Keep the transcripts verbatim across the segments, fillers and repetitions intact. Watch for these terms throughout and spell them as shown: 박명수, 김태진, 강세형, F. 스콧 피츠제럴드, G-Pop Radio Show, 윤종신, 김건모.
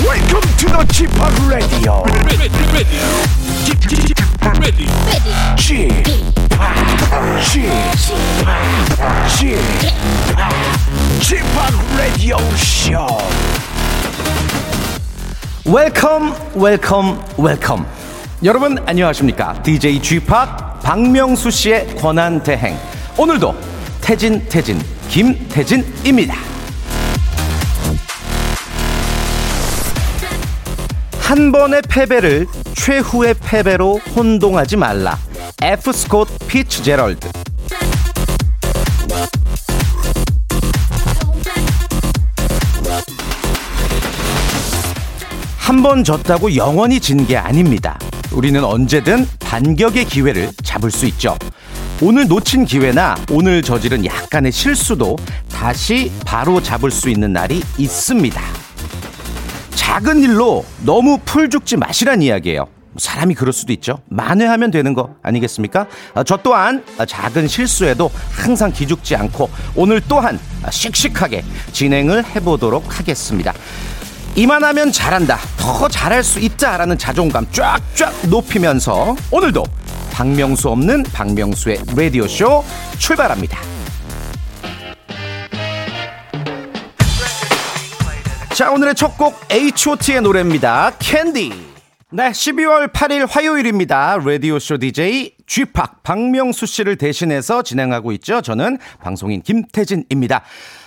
Welcome to the G-Pop Radio. Ready, ready, G-Pop Radio. G-Pop, G-Pop, G-Pop, G-Pop Radio Show. Welcome, welcome, welcome. 여러분 안녕하십니까? 디제이 G-Pop 박명수 씨의 권한 대행. 오늘도 태진, 태진, 김태진입니다. 한 번의 패배를 최후의 패배로 혼동하지 말라. F. 스콧 피츠제럴드. 한 번 졌다고 영원히 진 게 아닙니다. 우리는 언제든 반격의 기회를 잡을 수 있죠. 오늘 놓친 기회나 오늘 저지른 약간의 실수도 다시 바로 잡을 수 있는 날이 있습니다. 작은 일로 너무 풀죽지 마시란 이야기예요. 사람이 그럴 수도 있죠. 만회하면 되는 거 아니겠습니까? 저 또한 작은 실수에도 항상 기죽지 않고 오늘 또한 씩씩하게 진행을 해보도록 하겠습니다. 이만하면 잘한다, 더 잘할 수 있다라는 자존감 쫙쫙 높이면서 오늘도 박명수 없는 박명수의 라디오쇼 출발합니다. 자, 오늘의 첫 곡 에이치 오.T의 노래입니다. 캔디. 네, 십이월 팔일 화요일입니다. 라디오쇼 디제이 G-팝 박명수 씨를 대신해서 진행하고 있죠. 저는 방송인 김태진입니다.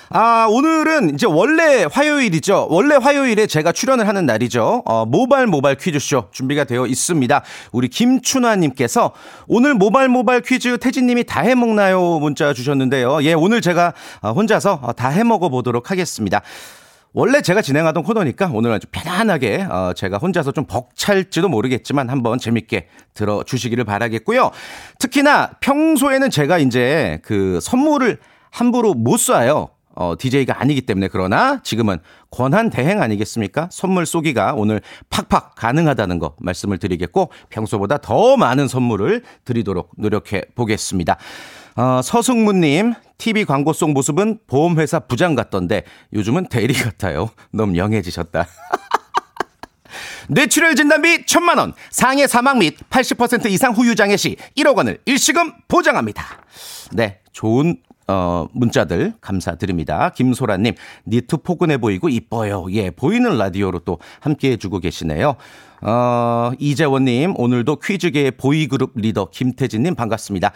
아, 오늘은 이제 원래 화요일이죠. 원래 화요일에 제가 출연을 하는 날이죠. 어, 모발 모발 퀴즈쇼 준비가 되어 있습니다. 우리 김춘화님께서 오늘 모발 모발 퀴즈 태진님이 다 해먹나요? 문자 주셨는데요. 예, 오늘 제가 혼자서 다 해먹어보도록 하겠습니다. 원래 제가 진행하던 코너니까 오늘 아주 편안하게 제가 혼자서 좀 벅찰지도 모르겠지만 한번 재밌게 들어주시기를 바라겠고요. 특히나 평소에는 제가 이제 그 선물을 함부로 못 쏴요. 어, 디제이가 아니기 때문에. 그러나 지금은 권한 대행 아니겠습니까? 선물 쏘기가 오늘 팍팍 가능하다는 거 말씀을 드리겠고 평소보다 더 많은 선물을 드리도록 노력해 보겠습니다. 어, 서승무님, 티비 광고 속 모습은 보험회사 부장 같던데 요즘은 대리 같아요. 너무 영해지셨다. 뇌출혈 진단비 천만 원, 상해 사망 및 팔십 퍼센트 이상 후유 장애 시 일억 원을 일시금 보장합니다. 네, 좋은 어, 문자들 감사드립니다. 김소라님, 니트 포근해 보이고 이뻐요. 예, 보이는 라디오로 또 함께 해주고 계시네요. 어, 이재원님, 오늘도 퀴즈계의 보이그룹 리더 김태진님 반갑습니다.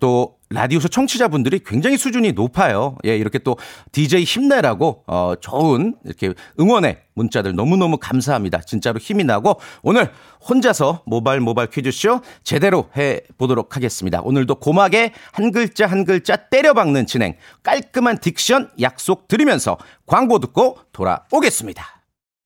또 라디오쇼 청취자분들이 굉장히 수준이 높아요. 예, 이렇게 또 디제이 힘내라고 어, 좋은 이렇게 응원의 문자들 너무너무 감사합니다. 진짜로 힘이 나고 오늘 혼자서 모발 모발 퀴즈쇼 제대로 해보도록 하겠습니다. 오늘도 고막에 한 글자 한 글자 때려박는 진행, 깔끔한 딕션 약속드리면서 광고 듣고 돌아오겠습니다.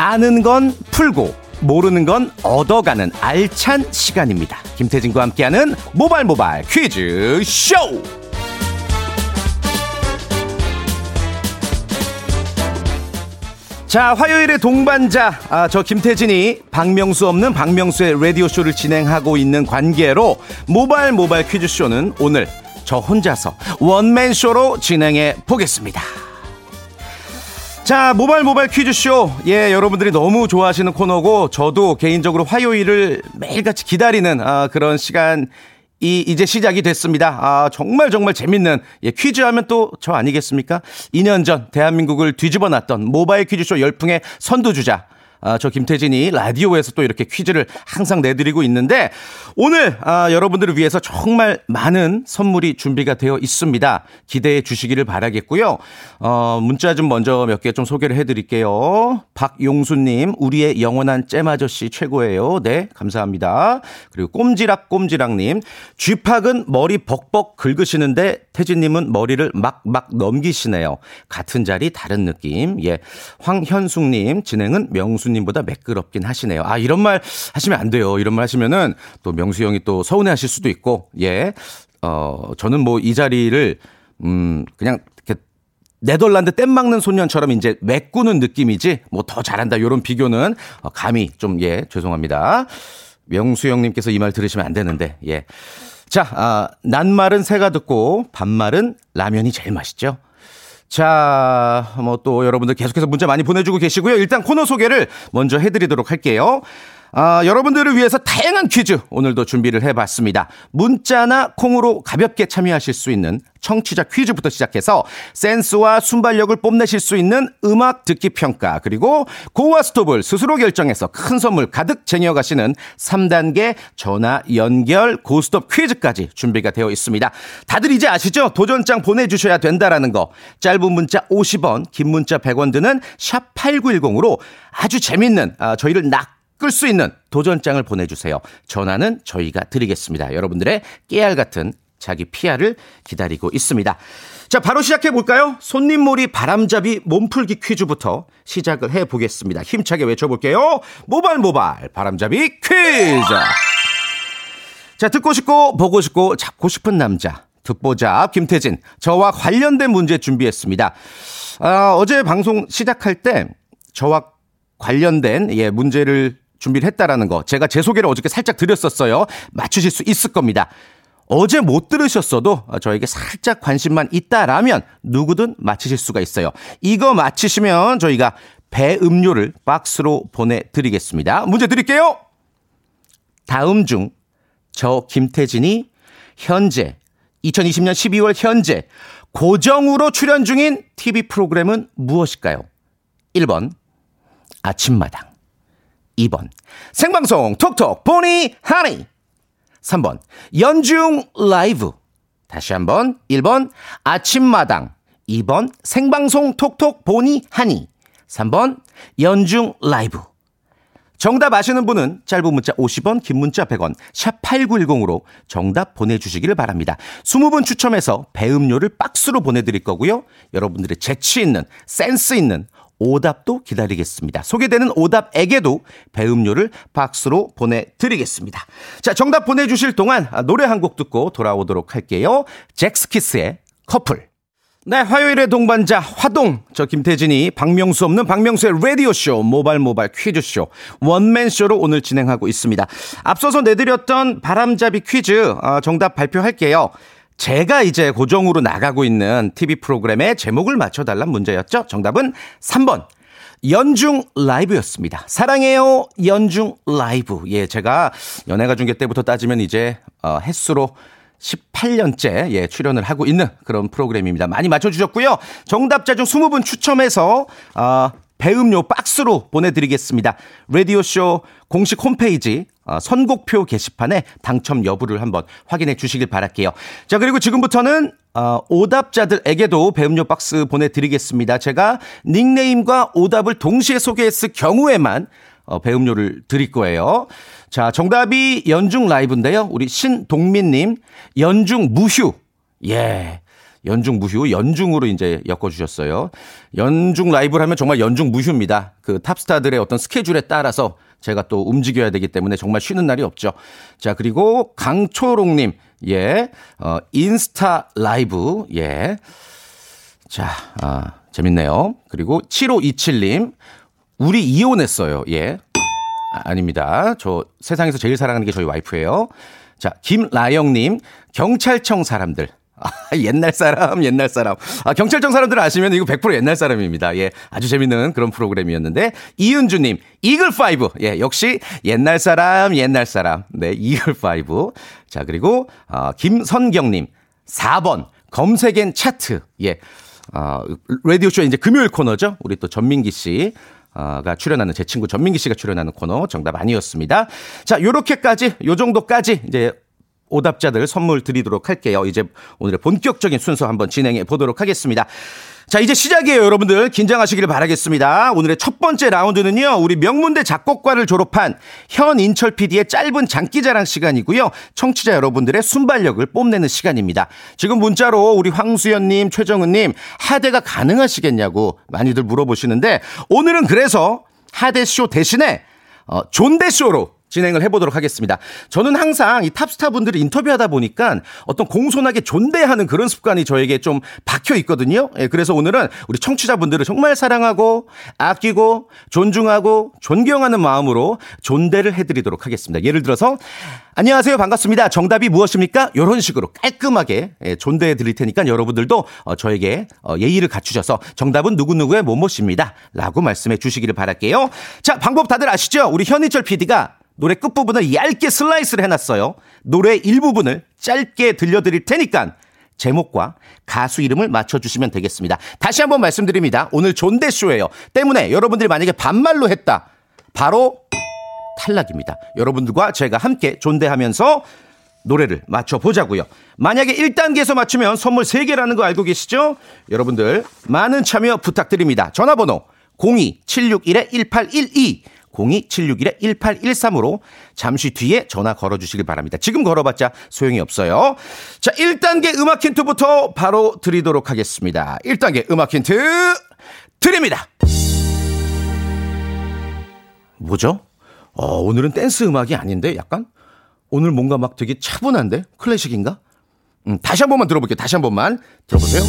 아는 건 풀고 모르는 건 얻어가는 알찬 시간입니다. 김태진과 함께하는 모발모발 퀴즈쇼. 자, 화요일의 동반자, 아, 저 김태진이 박명수 없는 박명수의 라디오쇼를 진행하고 있는 관계로 모발모발 퀴즈쇼는 오늘 저 혼자서 원맨쇼로 진행해 보겠습니다. 자, 모발 모발 퀴즈쇼. 예, 여러분들이 너무 좋아하시는 코너고 저도 개인적으로 화요일을 매일같이 기다리는 아, 그런 시간이 이제 시작이 됐습니다. 아, 정말 정말 재밌는, 예, 퀴즈 하면 또 저 아니겠습니까? 이 년 전 대한민국을 뒤집어 놨던 모바일 퀴즈쇼 열풍의 선두주자. 아, 저 김태진이 라디오에서 또 이렇게 퀴즈를 항상 내드리고 있는데 오늘 아, 여러분들을 위해서 정말 많은 선물이 준비가 되어 있습니다. 기대해 주시기를 바라겠고요. 어, 문자 좀 먼저 몇 개 좀 소개를 해드릴게요. 박용수님, 우리의 영원한 잼아저씨 최고예요. 네, 감사합니다. 그리고 꼼지락꼼지락님, 쥐팍은 머리 벅벅 긁으시는데 태진님은 머리를 막막 넘기시네요. 같은 자리 다른 느낌. 예, 황현숙님, 진행은 명수님보다 매끄럽긴 하시네요. 아, 이런 말 하시면 안 돼요. 이런 말 하시면은 또 명수 형이 또 서운해하실 수도 있고, 예, 어, 저는 뭐 이 자리를 음 그냥 이렇게 네덜란드 땜 막는 소년처럼 이제 메꾸는 느낌이지 뭐 더 잘한다 이런 비교는 어, 감히 좀, 예, 죄송합니다. 명수 형님께서 이 말 들으시면 안 되는데, 예. 자, 아, 낱말은 새가 듣고 반말은 라면이 제일 맛있죠. 자, 뭐 또 여러분들 계속해서 문자 많이 보내주고 계시고요. 일단 코너 소개를 먼저 해드리도록 할게요. 아, 여러분들을 위해서 다양한 퀴즈 오늘도 준비를 해봤습니다. 문자나 콩으로 가볍게 참여하실 수 있는 청취자 퀴즈부터 시작해서 센스와 순발력을 뽐내실 수 있는 음악 듣기 평가, 그리고 고와 스톱을 스스로 결정해서 큰 선물 가득 쟁여가시는 삼 단계 전화 연결 고스톱 퀴즈까지 준비가 되어 있습니다. 다들 이제 아시죠? 도전장 보내주셔야 된다라는 거. 짧은 문자 오십 원, 긴 문자 백 원 드는 샵 팔구일공으로 아주 재밌는, 아, 저희를 낙 끌 수 있는 도전장을 보내주세요. 전화는 저희가 드리겠습니다. 여러분들의 깨알 같은 자기 피아를 기다리고 있습니다. 자, 바로 시작해볼까요? 손님몰이 바람잡이 몸풀기 퀴즈부터 시작을 해보겠습니다. 힘차게 외쳐볼게요. 모발모발 바람잡이 퀴즈. 자, 듣고 싶고 보고 싶고 잡고 싶은 남자 듣보잡 김태진, 저와 관련된 문제 준비했습니다. 아, 어제 방송 시작할 때 저와 관련된, 예, 문제를 준비를 했다라는 거. 제가 제 소개를 어저께 살짝 드렸었어요. 맞추실 수 있을 겁니다. 어제 못 들으셨어도 저에게 살짝 관심만 있다라면 누구든 맞히실 수가 있어요. 이거 맞히시면 저희가 배 음료를 박스로 보내드리겠습니다. 문제 드릴게요. 다음 중 저 김태진이 현재 이천이십 년 십이월 현재 고정으로 출연 중인 티비 프로그램은 무엇일까요? 일 번 아침마당, 이 번 생방송 톡톡 보니 하니, 삼 번 연중 라이브. 다시 한번, 일 번 아침마당, 이 번 생방송 톡톡 보니 하니, 삼 번 연중 라이브. 정답 아시는 분은 짧은 문자 오십 원, 긴 문자 백 원, 샵 팔구일공으로 정답 보내주시기를 바랍니다. 이십 분 추첨해서 배음료를 박스로 보내드릴 거고요. 여러분들의 재치 있는, 센스 있는 오답도 기다리겠습니다. 소개되는 오답에게도 배음료를 박스로 보내드리겠습니다. 자, 정답 보내주실 동안 노래 한 곡 듣고 돌아오도록 할게요. 잭스키스의 커플. 네, 화요일의 동반자 화동, 저 김태진이 박명수 없는 박명수의 라디오쇼 모발모발 퀴즈쇼 원맨쇼로 오늘 진행하고 있습니다. 앞서서 내드렸던 바람잡이 퀴즈, 어, 정답 발표할게요. 제가 이제 고정으로 나가고 있는 티비 프로그램의 제목을 맞춰달란 문제였죠. 정답은 삼 번 연중 라이브였습니다. 사랑해요 연중 라이브. 예, 제가 연예가 중계 때부터 따지면 이제 어, 횟수로 십팔 년째, 예, 출연을 하고 있는 그런 프로그램입니다. 많이 맞춰주셨고요. 정답자 중 이십 분 추첨해서 어, 배음료 박스로 보내드리겠습니다. 라디오쇼 공식 홈페이지 선곡표 게시판에 당첨 여부를 한번 확인해 주시길 바랄게요. 자, 그리고 지금부터는 오답자들에게도 배음료 박스 보내드리겠습니다. 제가 닉네임과 오답을 동시에 소개했을 경우에만 배음료를 드릴 거예요. 자, 정답이 연중 라이브인데요. 우리 신동민님, 연중 무휴. 예, 연중 무휴, 연중으로 이제 엮어주셨어요. 연중 라이브를 하면 정말 연중 무휴입니다. 그 탑스타들의 어떤 스케줄에 따라서 제가 또 움직여야 되기 때문에 정말 쉬는 날이 없죠. 자, 그리고 강초롱님, 예, 어, 인스타 라이브, 예. 자, 아, 재밌네요. 그리고 칠오이칠님, 우리 이혼했어요. 예. 아, 아닙니다. 저 세상에서 제일 사랑하는 게 저희 와이프예요. 자, 김라영님, 경찰청 사람들. 아, 옛날 사람, 옛날 사람. 아, 경찰청 사람들 아시면 이거 백 퍼센트 옛날 사람입니다. 예, 아주 재밌는 그런 프로그램이었는데. 이은주님, 이글파이브. 예, 역시 옛날 사람, 옛날 사람. 네, 이글파이브. 자, 그리고, 어, 김선경님, 사 번, 검색엔 차트. 예, 어, 라디오쇼 이제 금요일 코너죠. 우리 또 전민기 씨. 가 출연하는 제 친구 전민기 씨가 출연하는 코너 정답 아니었습니다. 자, 요렇게까지, 요 정도까지 이제 오답자들 선물 드리도록 할게요. 이제 오늘의 본격적인 순서 한번 진행해 보도록 하겠습니다. 자, 이제 시작이에요, 여러분들. 긴장하시길 바라겠습니다. 오늘의 첫 번째 라운드는요, 우리 명문대 작곡과를 졸업한 현인철 피디의 짧은 장기자랑 시간이고요. 청취자 여러분들의 순발력을 뽐내는 시간입니다. 지금 문자로 우리 황수연님, 최정은님, 하대가 가능하시겠냐고 많이들 물어보시는데, 오늘은 그래서 하대쇼 대신에 어, 존대쇼로 진행을 해보도록 하겠습니다. 저는 항상 이 탑스타 분들을 인터뷰하다 보니까 어떤 공손하게 존대하는 그런 습관이 저에게 좀 박혀 있거든요. 예, 그래서 오늘은 우리 청취자분들을 정말 사랑하고 아끼고 존중하고 존경하는 마음으로 존대를 해드리도록 하겠습니다. 예를 들어서 안녕하세요, 반갑습니다, 정답이 무엇입니까? 이런 식으로 깔끔하게 예, 존대해 드릴 테니까 여러분들도 어, 저에게 어, 예의를 갖추셔서 정답은 누구누구의 뭐뭐십니다 라고 말씀해 주시기를 바랄게요. 자, 방법 다들 아시죠? 우리 현희철 피디가 노래 끝부분을 얇게 슬라이스를 해놨어요. 노래 일부분을 짧게 들려드릴 테니까 제목과 가수 이름을 맞춰주시면 되겠습니다. 다시 한번 말씀드립니다. 오늘 존대쇼예요. 때문에 여러분들이 만약에 반말로 했다, 바로 탈락입니다. 여러분들과 제가 함께 존대하면서 노래를 맞춰보자고요. 만약에 일 단계에서 맞추면 선물 세 개라는 거 알고 계시죠? 여러분들 많은 참여 부탁드립니다. 전화번호 공이 칠육일 일팔일이, 공이 칠육일 일팔일삼으로 잠시 뒤에 전화 걸어주시길 바랍니다. 지금 걸어봤자 소용이 없어요. 자, 일 단계 음악 힌트부터 바로 드리도록 하겠습니다. 일 단계 음악 힌트 드립니다. 뭐죠? 어, 오늘은 댄스 음악이 아닌데 약간? 오늘 뭔가 막 되게 차분한데? 클래식인가? 음, 다시 한 번만 들어볼게요. 다시 한 번만 들어보세요.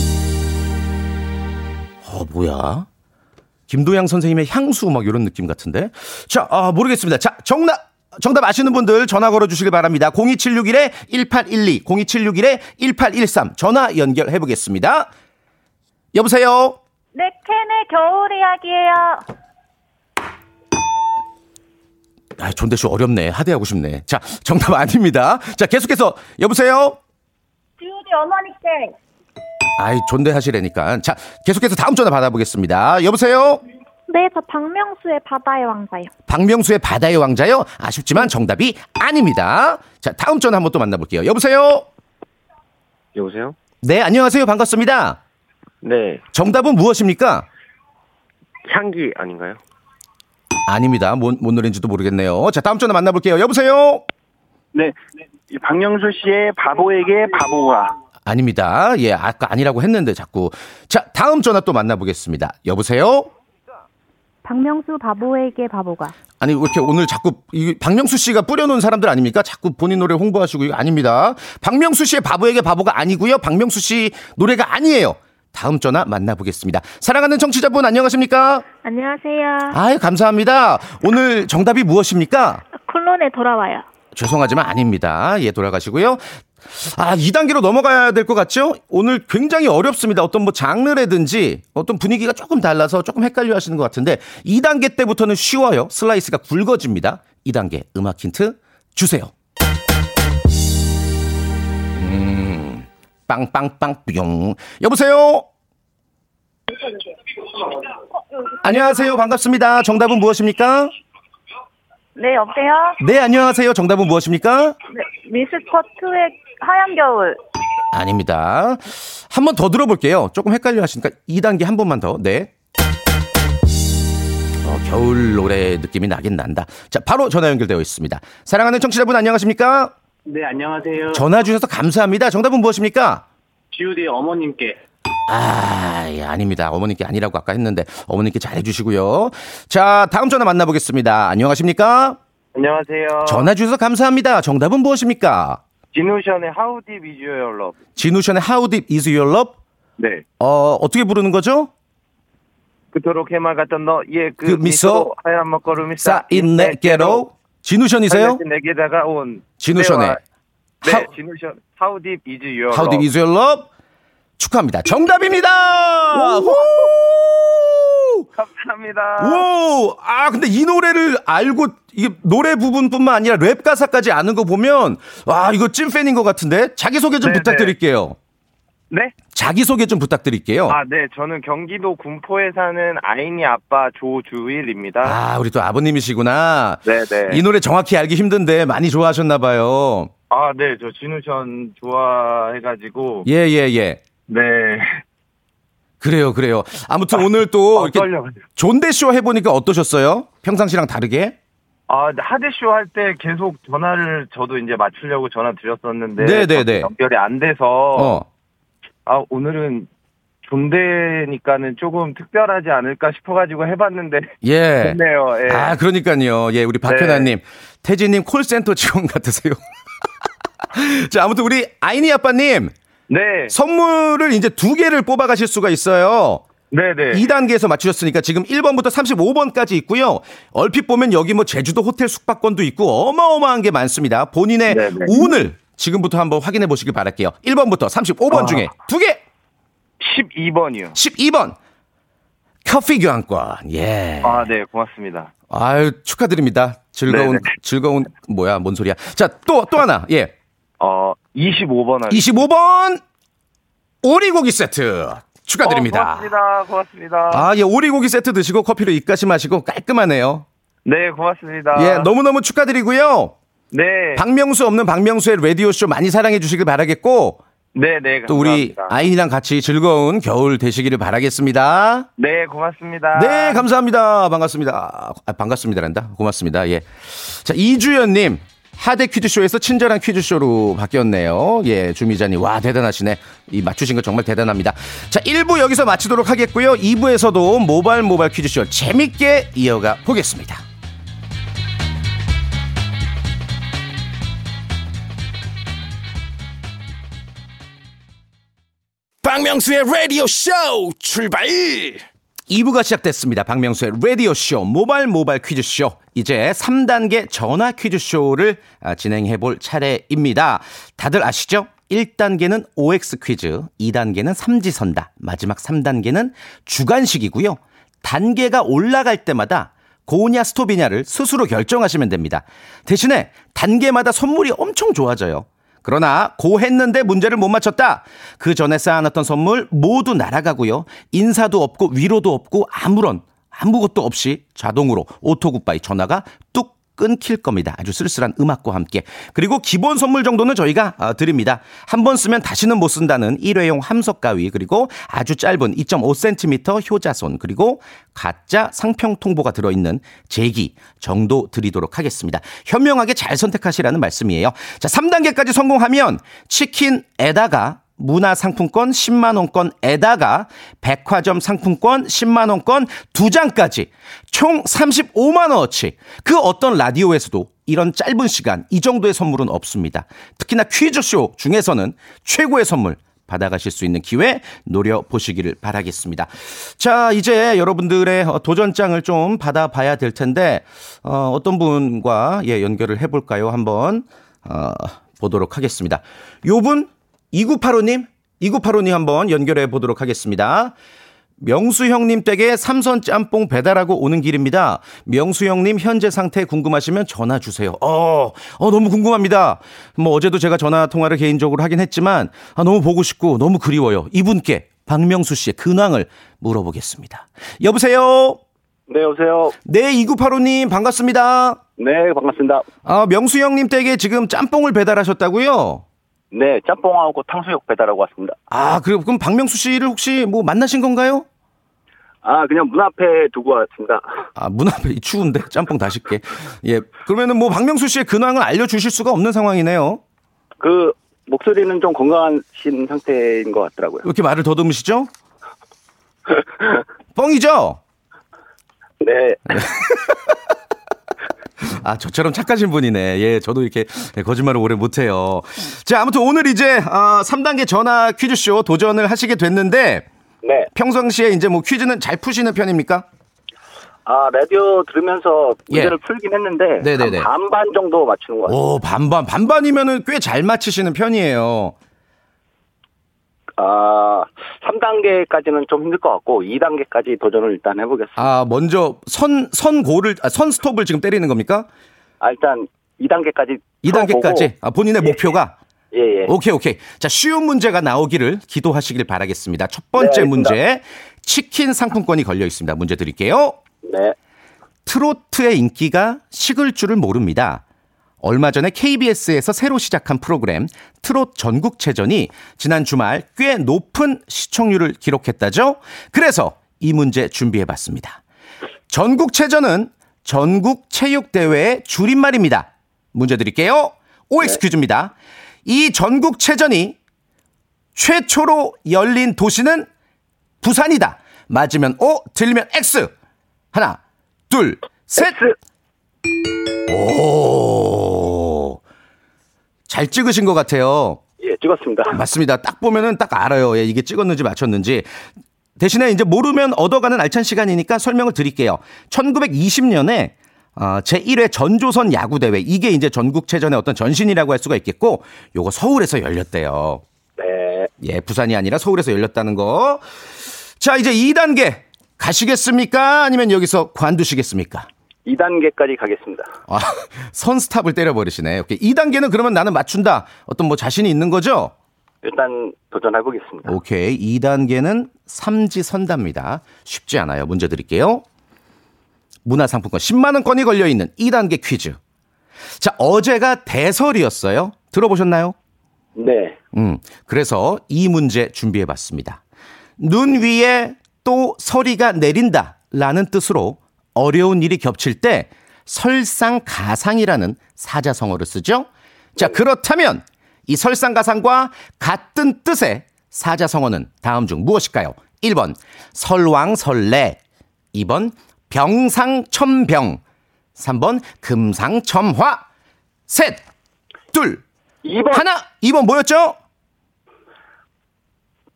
어, 뭐야? 김도양 선생님의 향수 막 이런 느낌 같은데. 자, 아, 모르겠습니다. 자, 정답, 정답 아시는 분들 전화 걸어주시길 바랍니다. 공이칠육일 일팔일이, 공이칠육일 일팔일삼 전화 연결해 보겠습니다. 여보세요? 네, 캔의 겨울 이야기예요. 아, 존대쇼 어렵네. 하대하고 싶네. 자, 정답 아닙니다. 자, 계속해서 여보세요? 지우디 어머니께. 아이, 존대하시라니까. 자, 계속해서 다음 전화 받아보겠습니다. 여보세요? 네, 저 박명수의 바다의 왕자요. 박명수의 바다의 왕자요? 아쉽지만 정답이 아닙니다. 자, 다음 전화 한번 또 만나볼게요. 여보세요? 여보세요? 네, 안녕하세요. 반갑습니다. 네. 정답은 무엇입니까? 향기 아닌가요? 아닙니다. 뭔, 뭔 노래인지도 모르겠네요. 자, 다음 전화 만나볼게요. 여보세요? 네, 박명수 씨의 바보에게 바보가. 아닙니다. 예, 아까 아니라고 했는데 자꾸. 자, 다음 전화 또 만나보겠습니다. 여보세요? 박명수 바보에게 바보가. 아니, 왜 이렇게 오늘 자꾸 이 박명수 씨가 뿌려놓은 사람들 아닙니까? 자꾸 본인 노래 홍보하시고. 이거 아닙니다. 박명수 씨의 바보에게 바보가 아니고요. 박명수 씨 노래가 아니에요. 다음 전화 만나보겠습니다. 사랑하는 청취자분, 안녕하십니까? 안녕하세요. 아유, 감사합니다. 오늘 정답이 무엇입니까? 콜론에 돌아와요. 죄송하지만 아닙니다. 예, 돌아가시고요. 아, 이 단계로 넘어가야 될 것 같죠? 오늘 굉장히 어렵습니다. 어떤 뭐 장르라든지 어떤 분위기가 조금 달라서 조금 헷갈려 하시는 것 같은데, 이 단계 때부터는 쉬워요. 슬라이스가 굵어집니다. 이 단계 음악 힌트 주세요. 음, 빵빵빵 뿅. 여보세요? 안녕하세요. 반갑습니다. 정답은 무엇입니까? 네, 여보세요? 네, 안녕하세요. 정답은 무엇입니까? 네, 미스터트의 하얀 겨울. 아닙니다. 한 번 더 들어볼게요. 조금 헷갈려 하시니까 이 단계 한 번만 더. 네. 어, 겨울 노래 느낌이 나긴 난다. 자, 바로 전화 연결되어 있습니다. 사랑하는 청취자분, 안녕하십니까? 네, 안녕하세요. 전화 주셔서 감사합니다. 정답은 무엇입니까? 지우디의 어머님께. 아, 예, 아닙니다. 어머님께 아니라고 아까 했는데 어머님께 잘해주시고요. 자, 다음 전화 만나보겠습니다. 안녕하십니까? 안녕하세요. 전화 주셔서 감사합니다. 정답은 무엇입니까? 진우션의 How Deep Is Your Love. 진우션의 How Deep Is Your Love? 네. 어, 어떻게 부르는 거죠? 그토록 해맑았던 너의 그, 그 미소, 미소 하얀 먹거름이 쌓인 내게로. 진우션이세요? 내게다가 온 진우션의. 네, how, 진우션 How Deep Is Your Love. How Deep Is Your Love. 축하합니다. 정답입니다. 오우. 감사합니다. 오, 아, 근데 이 노래를 알고, 이게 노래 부분뿐만 아니라 랩 가사까지 아는 거 보면, 와, 이거 찐팬인 것 같은데. 자기소개 좀 네네. 부탁드릴게요. 네? 자기소개 좀 부탁드릴게요. 아, 네. 저는 경기도 군포에 사는 아이니 아빠 조주일입니다. 아, 우리 또 아버님이시구나. 네네. 이 노래 정확히 알기 힘든데 많이 좋아하셨나봐요. 아, 네. 저 진우션 좋아해가지고. 예, 예, 예. 네. 그래요, 그래요. 아무튼 아, 오늘 또 아, 이렇게 존대쇼 해보니까 어떠셨어요? 평상시랑 다르게? 아, 하드쇼 할 때 계속 전화를 저도 이제 맞추려고 전화 드렸었는데. 네네네. 연결이 안 돼서. 어. 아, 오늘은 존대니까는 조금 특별하지 않을까 싶어가지고 해봤는데. 예. 좋네요. 예. 아, 그러니까요. 예, 우리 박현아님. 네. 태진님 콜센터 직원 같으세요. 자, 아무튼 우리 아이니 아빠님. 네. 선물을 이제 두 개를 뽑아가실 수가 있어요. 네네. 이 단계에서 맞추셨으니까 지금 일 번부터 삼십오 번까지 있고요. 얼핏 보면 여기 뭐 제주도 호텔 숙박권도 있고 어마어마한 게 많습니다. 본인의 네네. 운을 지금부터 한번 확인해 보시길 바랄게요. 일 번부터 삼십오 번 아. 중에 두 개. 십이 번이요. 십이 번. 커피 교환권. 예. 아, 네. 고맙습니다. 아유, 축하드립니다. 즐거운, 네네. 즐거운, 뭐야, 뭔 소리야. 자, 또, 또 하나. 예. 어, 이십오 번. 할... 이십오 번. 오리고기 세트. 축하드립니다. 어, 고맙습니다. 고맙습니다. 아, 예, 오리고기 세트 드시고 커피로 입가심 하시고 깔끔하네요. 네, 고맙습니다. 예, 너무너무 축하드리고요. 네. 박명수 없는 박명수의 라디오쇼 많이 사랑해 주시길 바라겠고. 네, 네. 또 우리 아이랑 같이 즐거운 겨울 되시기를 바라겠습니다. 네, 고맙습니다. 네, 감사합니다. 반갑습니다. 아, 반갑습니다란다. 고맙습니다. 예. 자, 이주연님. 하대 퀴즈쇼에서 친절한 퀴즈쇼로 바뀌었네요. 예, 주미자님. 와, 대단하시네. 이 맞추신 거 정말 대단합니다. 자, 일 부 여기서 마치도록 하겠고요. 이 부에서도 모발 모발 퀴즈쇼 재밌게 이어가 보겠습니다. 박명수의 라디오 쇼 출발! 이 부가 시작됐습니다. 박명수의 라디오쇼 모발 모발 퀴즈쇼. 이제 삼 단계 전화 퀴즈쇼를 진행해 볼 차례입니다. 다들 아시죠? 일 단계는 오엑스 퀴즈, 이 단계는 삼지선다, 마지막 삼 단계는 주관식이고요. 단계가 올라갈 때마다 고냐 스톱이냐를 스스로 결정하시면 됩니다. 대신에 단계마다 선물이 엄청 좋아져요. 그러나 고했는데 문제를 못 맞췄다. 그 전에 쌓아놨던 선물 모두 날아가고요. 인사도 없고 위로도 없고 아무런 아무것도 없이 자동으로 오토 굿바이 전화가 뚝 끊길 겁니다. 아주 쓸쓸한 음악과 함께. 그리고 기본 선물 정도는 저희가 드립니다. 한 번 쓰면 다시는 못 쓴다는 일회용 함석 가위, 그리고 아주 짧은 이 점 오 센티미터 효자손, 그리고 가짜 상평 통보가 들어있는 제기 정도 드리도록 하겠습니다. 현명하게 잘 선택하시라는 말씀이에요. 자, 삼 단계까지 성공하면 치킨에다가 문화 상품권 십만 원권에다가 백화점 상품권 십만 원권 두 장까지 총 삼십오만 원어치. 그 어떤 라디오에서도 이런 짧은 시간 이 정도의 선물은 없습니다. 특히나 퀴즈쇼 중에서는 최고의 선물 받아가실 수 있는 기회 노려보시기를 바라겠습니다. 자, 이제 여러분들의 도전장을 좀 받아봐야 될 텐데 어, 어떤 분과 예, 연결을 해볼까요? 한번 어, 보도록 하겠습니다. 요 분? 이구팔오님, 이구팔오님 한번 연결해 보도록 하겠습니다. 명수 형님 댁에 삼선 짬뽕 배달하고 오는 길입니다. 명수 형님 현재 상태 궁금하시면 전화 주세요. 어, 어 너무 궁금합니다. 뭐 어제도 제가 전화 통화를 개인적으로 하긴 했지만 아, 너무 보고 싶고 너무 그리워요. 이분께 박명수 씨의 근황을 물어보겠습니다. 여보세요. 네, 여보세요. 네, 이구팔오님 반갑습니다. 네, 반갑습니다. 아, 명수 형님 댁에 지금 짬뽕을 배달하셨다고요? 네, 짬뽕하고 탕수육 배달하고 왔습니다. 아, 그리고 그럼 박명수 씨를 혹시 뭐 만나신 건가요? 아, 그냥 문 앞에 두고 왔습니다. 아, 문 앞에 추운데 짬뽕 다 식게. 예, 그러면은 뭐 박명수 씨의 근황을 알려주실 수가 없는 상황이네요. 그 목소리는 좀 건강하신 상태인 것 같더라고요. 왜 이렇게 말을 더듬으시죠? 뻥이죠? 네. 아, 저처럼 착하신 분이네. 예, 저도 이렇게 거짓말을 오래 못해요. 자, 아무튼 오늘 이제 어, 삼 단계 전화 퀴즈쇼 도전을 하시게 됐는데, 네. 평상시에 이제 뭐 퀴즈는 잘 푸시는 편입니까? 아, 라디오 들으면서 문제를 예. 풀긴 했는데, 네네네. 반반 정도 맞추는 것 같아요. 오, 반반. 반반이면은 꽤 잘 맞히시는 편이에요. 아, 삼 단계까지는 좀 힘들 것 같고 이 단계까지 도전을 일단 해보겠습니다. 아, 먼저 선, 선 고를, 아, 선 스톱을 지금 때리는 겁니까? 아, 일단 이 단계까지. 이 단계까지? 아, 본인의 예. 목표가? 예, 예. 오케이, 오케이. 자, 쉬운 문제가 나오기를 기도하시길 바라겠습니다. 첫 번째 네, 문제. 치킨 상품권이 걸려 있습니다. 문제 드릴게요. 네. 트로트의 인기가 식을 줄을 모릅니다. 얼마 전에 케이비에스에서 새로 시작한 프로그램 트롯 전국체전이 지난 주말 꽤 높은 시청률을 기록했다죠. 그래서 이 문제 준비해봤습니다. 전국체전은 전국체육대회의 줄임말입니다. 문제 드릴게요. 오엑스 네. 퀴즈입니다. 이 전국체전이 최초로 열린 도시는 부산이다. 맞으면 O, 틀리면 X. 하나, 둘, 셋. X. 오, 잘 찍으신 것 같아요. 예, 찍었습니다. 맞습니다. 딱 보면은 딱 알아요. 예, 이게 찍었는지 맞췄는지. 대신에 이제 모르면 얻어가는 알찬 시간이니까 설명을 드릴게요. 천구백이십 년에 어, 제일 회 전조선 야구대회. 이게 이제 전국체전의 어떤 전신이라고 할 수가 있겠고, 요거 서울에서 열렸대요. 네. 예, 부산이 아니라 서울에서 열렸다는 거. 자, 이제 이 단계 가시겠습니까? 아니면 여기서 관두시겠습니까? 이 단계까지 가겠습니다. 아, 선 스탑을 때려버리시네. 오케이. 이 단계는 그러면 나는 맞춘다. 어떤 뭐 자신이 있는 거죠? 일단 도전해보겠습니다. 오케이. 이 단계는 삼지선답니다. 쉽지 않아요. 문제 드릴게요. 문화상품권 십만 원권이 걸려있는 이 단계 퀴즈. 자, 어제가 대설이었어요. 들어보셨나요? 네. 음, 그래서 이 문제 준비해봤습니다. 눈 위에 또 서리가 내린다 라는 뜻으로 어려운 일이 겹칠 때 설상가상이라는 사자성어를 쓰죠. 자, 그렇다면 이 설상가상과 같은 뜻의 사자성어는 다음 중 무엇일까요? 일 번 설왕설래, 이 번 병상첨병, 삼 번 금상첨화. 셋, 둘, 이 번. 하나. 이 번 뭐였죠?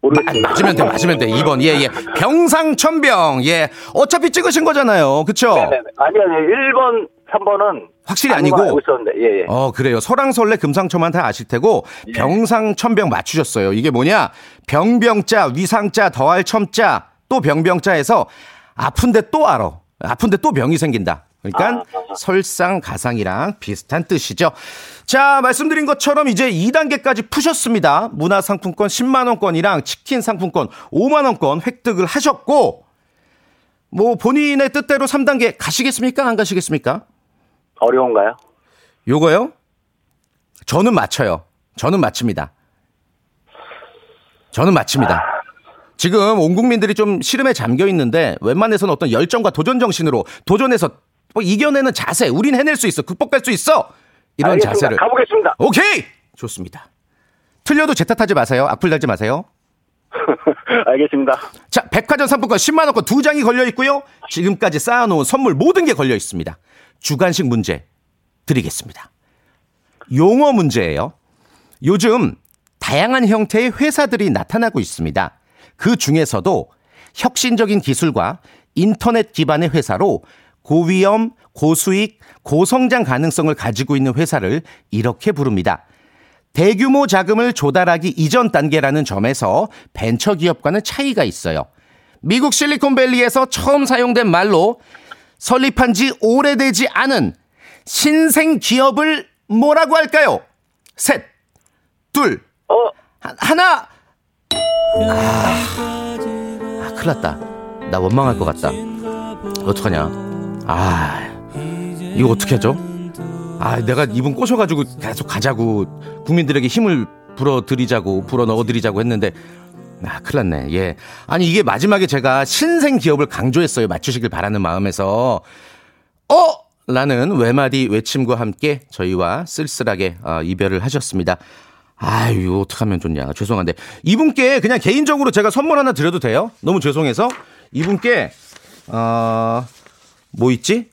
마, 맞으면 돼, 맞으면 돼. 이 번. 예, 예. 병상첨병. 예. 어차피 찍으신 거잖아요. 그쵸? 네네. 아니요, 아니요. 일 번, 삼 번은. 확실히 아니고. 알고 있었는데. 예, 예. 어, 그래요. 설왕설래, 금상첨화 다 아실 테고. 예. 병상첨병 맞추셨어요. 이게 뭐냐? 병병자, 위상자, 더할 첨자, 또 병병자에서 아픈데 또 알아. 아픈데 또 병이 생긴다. 그러니까 아, 아. 설상가상이랑 비슷한 뜻이죠. 자, 말씀드린 것처럼 이제 이 단계까지 푸셨습니다. 문화상품권 십만 원권이랑 치킨 상품권 오만 원권 획득을 하셨고, 뭐 본인의 뜻대로 삼 단계 가시겠습니까? 안 가시겠습니까? 어려운가요? 요거요? 저는 맞춰요. 저는 맞춥니다. 저는 맞춥니다. 아. 지금 온 국민들이 좀 시름에 잠겨 있는데 웬만해서는 어떤 열정과 도전정신으로 도전해서 뭐 이겨내는 자세, 우린 해낼 수 있어, 극복할 수 있어, 이런 알겠습니다. 자세를 가보겠습니다. 오케이, 좋습니다. 틀려도 제 탓하지 마세요. 악플 달지 마세요. 알겠습니다. 자, 백화점 상품권 십만 원권 두 장이 걸려 있고요. 지금까지 쌓아놓은 선물 모든 게 걸려 있습니다. 주관식 문제 드리겠습니다. 용어 문제예요. 요즘 다양한 형태의 회사들이 나타나고 있습니다. 그 중에서도 혁신적인 기술과 인터넷 기반의 회사로 고위험, 고수익, 고성장 가능성을 가지고 있는 회사를 이렇게 부릅니다. 대규모 자금을 조달하기 이전 단계라는 점에서 벤처기업과는 차이가 있어요. 미국 실리콘밸리에서 처음 사용된 말로 설립한 지 오래되지 않은 신생기업을 뭐라고 할까요? 셋, 둘, 어. 하나. 아, 아, 큰일 났다. 나 원망할 것 같다. 어떡하냐. 아, 이거 어떻게 하죠? 아, 내가 이분 꼬셔가지고 계속 가자고, 국민들에게 힘을 불어드리자고, 불어 넣어드리자고 했는데, 아, 큰일 났네. 예. 아니, 이게 마지막에 제가 신생 기업을 강조했어요. 맞추시길 바라는 마음에서, 어? 라는 외마디 외침과 함께 저희와 쓸쓸하게 이별을 하셨습니다. 아유, 어떡하면 좋냐. 죄송한데. 이분께 그냥 개인적으로 제가 선물 하나 드려도 돼요? 너무 죄송해서. 이분께, 어, 뭐 있지?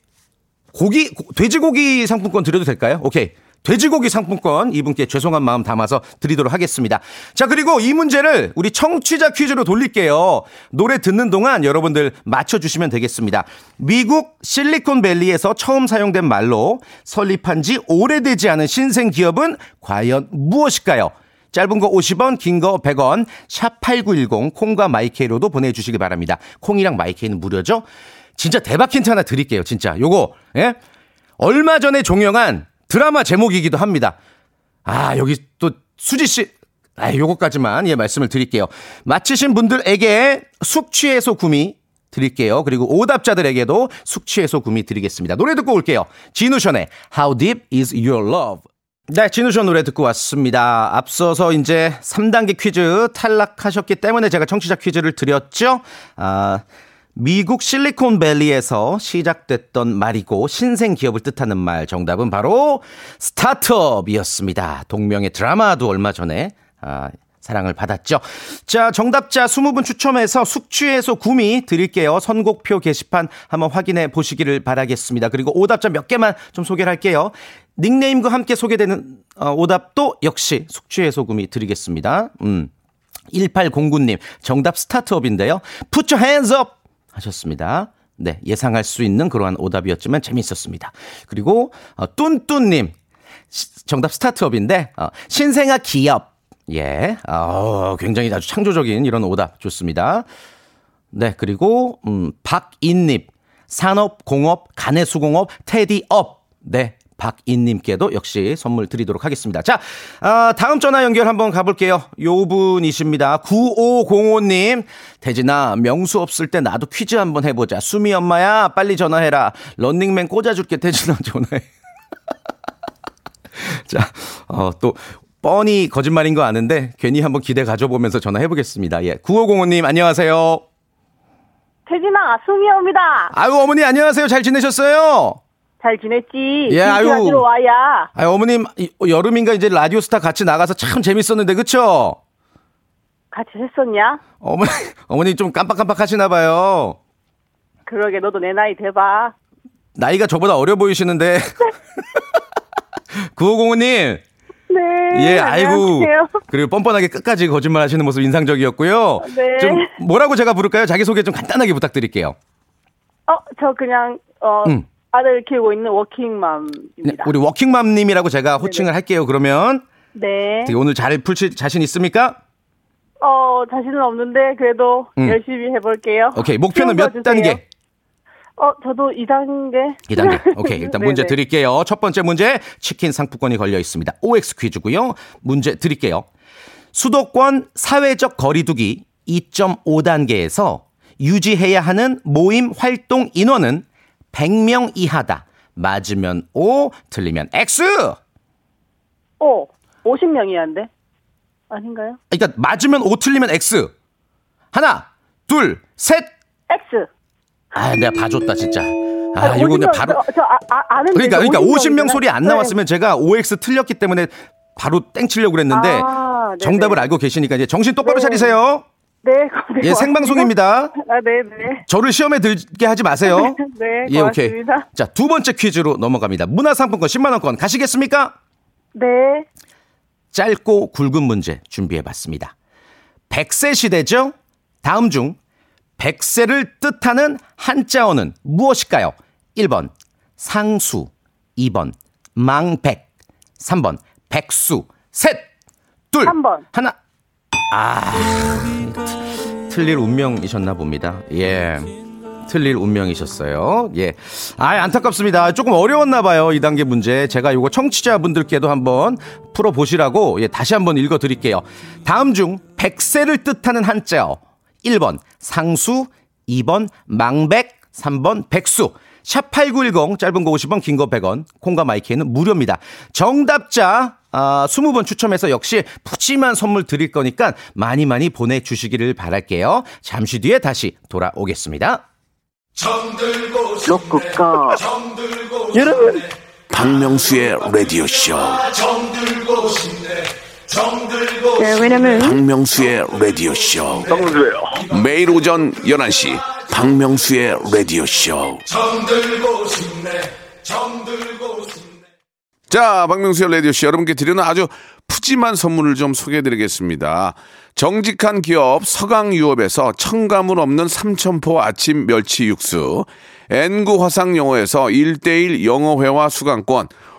고기, 돼지고기 상품권 드려도 될까요? 오케이. 돼지고기 상품권 이분께 죄송한 마음 담아서 드리도록 하겠습니다. 자, 그리고 이 문제를 우리 청취자 퀴즈로 돌릴게요. 노래 듣는 동안 여러분들 맞춰주시면 되겠습니다. 미국 실리콘밸리에서 처음 사용된 말로 설립한 지 오래되지 않은 신생 기업은 과연 무엇일까요? 짧은 거 오십 원, 긴 거 백 원, 샵 팔구일공, 콩과 마이케이로도 보내주시기 바랍니다. 콩이랑 마이케이는 무료죠? 진짜 대박 힌트 하나 드릴게요. 진짜 요거, 예? 얼마 전에 종영한 드라마 제목이기도 합니다. 아, 여기 또 수지 씨, 아, 요거까지만 예 말씀을 드릴게요. 맞히신 분들에게 숙취해소 구미 드릴게요. 그리고 오답자들에게도 숙취해소 구미 드리겠습니다. 노래 듣고 올게요. 진우션의 How Deep Is Your Love. 네, 진우션 노래 듣고 왔습니다. 앞서서 이제 삼 단계 퀴즈 탈락하셨기 때문에 제가 청취자 퀴즈를 드렸죠. 아, 미국 실리콘밸리에서 시작됐던 말이고 신생 기업을 뜻하는 말, 정답은 바로 스타트업이었습니다. 동명의 드라마도 얼마 전에 아, 사랑을 받았죠. 자, 정답자 이십 분 추첨해서 숙취해소 구미 드릴게요. 선곡표 게시판 한번 확인해 보시기를 바라겠습니다. 그리고 오답자 몇 개만 좀 소개를 할게요. 닉네임과 함께 소개되는 오답도 역시 숙취해소 구미 드리겠습니다. 음. 일팔공구 님, 정답 스타트업인데요. Put your hands up 하셨습니다. 네, 예상할 수 있는 그러한 오답이었지만 재미있었습니다. 그리고 어, 뚠뚠님, 시, 정답 스타트업인데 어, 신생아 기업. 예, 어, 굉장히 아주 창조적인 이런 오답 좋습니다. 네, 그리고 음, 박인님, 산업, 공업, 간의 수공업, 테디업. 네, 박인님께도 역시 선물 드리도록 하겠습니다. 자, 아, 다음 전화 연결 한번 가볼게요. 요 분이십니다. 구오공오 님, 태진아, 명수 없을 때 나도 퀴즈 한번 해보자. 수미 엄마야, 빨리 전화해라. 런닝맨 꽂아줄게. 태진아, 전화해. 자, 어, 또 뻔히 거짓말인 거 아는데 괜히 한번 기대 가져보면서 전화해보겠습니다. 예, 구오공오 님, 안녕하세요. 태진아, 수미 엄니다. 아유, 어머니 안녕하세요. 잘 지내셨어요? 잘 지냈지. 예, 아유. 와야. 아유, 어머님, 여름인가 이제 라디오스타 같이 나가서 참 재밌었는데, 그쵸? 같이 했었냐? 어머니, 어머니 좀 깜빡깜빡 하시나봐요. 그러게, 너도 내 나이 대봐. 나이가 저보다 어려 보이시는데. 구오공오 님. 네. 예, 아이고. 그리고 뻔뻔하게 끝까지 거짓말 하시는 모습 인상적이었고요. 네. 좀 뭐라고 제가 부를까요? 자기소개 좀 간단하게 부탁드릴게요. 어, 저 그냥, 어. 음. 아들 키우고 있는 워킹맘입니다. 우리 워킹맘님이라고 제가 호칭을 네네. 할게요. 그러면 네. 오늘 잘 풀칠 자신 있습니까? 어, 자신은 없는데 그래도 음. 열심히 해볼게요. 오케이, 목표는 몇 주세요. 단계? 어, 저도 이 단계. 이 단계. 오케이, 일단 문제 드릴게요. 첫 번째 문제, 치킨 상품권이 걸려 있습니다. 오엑스 퀴즈고요. 문제 드릴게요. 수도권 사회적 거리두기 이 점 오 단계에서 유지해야 하는 모임 활동 인원은 백 명 이하다. 맞으면 O, 틀리면 X. O, 오십 명 이하인데? 아닌가요? 그러니까 맞으면 O, 틀리면 X. 하나, 둘, 셋. X. 아, 내가 봐줬다 진짜. 아, 아니, 이거 오십 명, 바로. 저, 저 아, 아는 그러니까 그러니까 오십 명, 오십 명 소리 안 나왔으면 제가 오엑스 틀렸기 때문에 바로 땡 치려고 그랬는데 아, 정답을 알고 계시니까 이제 정신 똑바로 네네. 차리세요. 네, 고맙습니다. 예, 생방송입니다. 아, 네, 네. 저를 시험에 들게 하지 마세요. 네, 예, 오케이. 자, 두 번째 퀴즈로 넘어갑니다. 문화상품권 십만 원권 가시겠습니까? 네. 짧고 굵은 문제 준비해봤습니다. 백 세 시대죠? 다음 중 백 세를 뜻하는 한자어는 무엇일까요? 일 번 상수, 이 번 망백, 삼 번 백수, 셋, 둘, 삼 번. 하나. 아, 틀릴 운명이셨나 봅니다. 예, 틀릴 운명이셨어요. 예, 아, 안타깝습니다. 조금 어려웠나 봐요. 이 단계 문제. 제가 이거 청취자분들께도 한번 풀어보시라고 예, 다시 한번 읽어드릴게요. 다음 중 백 세를 뜻하는 한자어 일 번 상수, 이 번 망백, 삼 번 백수. 샵팔구일공, 짧은 거 오십 원, 긴 거 백 원, 콩과 마이키에는 무료입니다. 정답자 아, 이십 분 추첨해서 역시 푸짐한 선물 드릴 거니까 많이 많이 보내주시기를 바랄게요. 잠시 뒤에 다시 돌아오겠습니다. 로쿠카 여러분, 박명수의 라디오쇼. 네, 왜냐면 박명수의 라디오쇼 매일 오전 열한 시 박명수의 라디오쇼. 자, 박명수의 라디오쇼 여러분께 드리는 아주 푸짐한 선물을 좀 소개해드리겠습니다. 정직한 기업 서강유업에서 첨가물 없는 삼천포 아침 멸치 육수, 엔구 화상영어에서 일 대일 영어회화 수강권,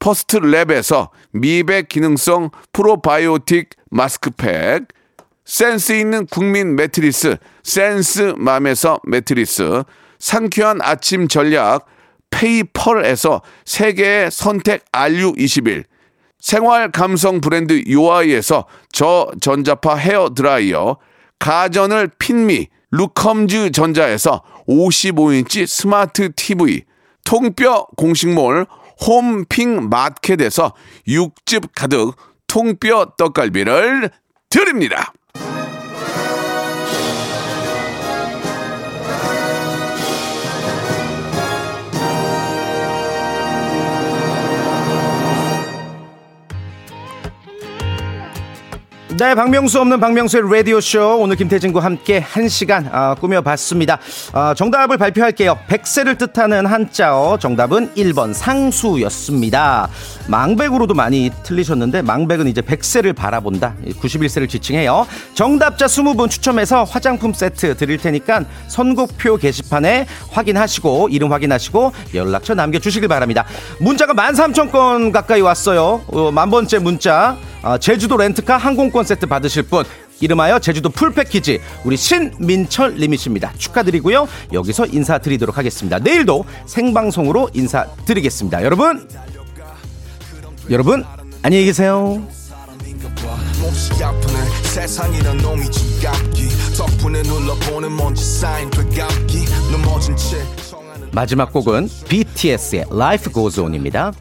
퍼스트랩에서 미백 기능성 프로바이오틱 마스크팩, 센스 있는 국민 매트리스 센스맘에서 매트리스, 상쾌한 아침 전략 페이펄에서 세계의 선택 알유 이십일, 생활 감성 브랜드 요아이에서 저전자파 헤어드라이어, 가전을 핀미 루컴즈 전자에서 오십오 인치 스마트 티비, 통뼈 공식몰 홈핑 마켓에서 육즙 가득 통뼈 떡갈비를 드립니다. 네, 박명수 없는 박명수의 라디오쇼, 오늘 김태진과 함께 한 시간 어, 꾸며봤습니다. 어, 정답을 발표할게요. 백세를 뜻하는 한자어 정답은 일 번 상수였습니다. 망백으로도 많이 틀리셨는데 망백은 이제 백세를 바라본다, 구십일 세를 지칭해요. 정답자 이십 분 추첨해서 화장품 세트 드릴 테니까 선곡표 게시판에 확인하시고 이름 확인하시고 연락처 남겨주시길 바랍니다. 문자가 만 삼천 건 가까이 왔어요. 어, 만번째 문자, 어, 제주도 렌트카 항공권 세트 받으실 분, 이름하여 제주도 풀패키지 우리 신민철님이십니다. 축하드리고요, 여기서 인사드리도록 하겠습니다. 내일도 생방송으로 인사드리겠습니다. 여러분 여러분 안녕히 계세요. 몹시 아프는 세상이란 놈이 지갑기 덕분에 눌러보는 먼지 쌓인 되갚기 넘어진 채. 마지막 곡은 비티에스의 Life Goes On입니다.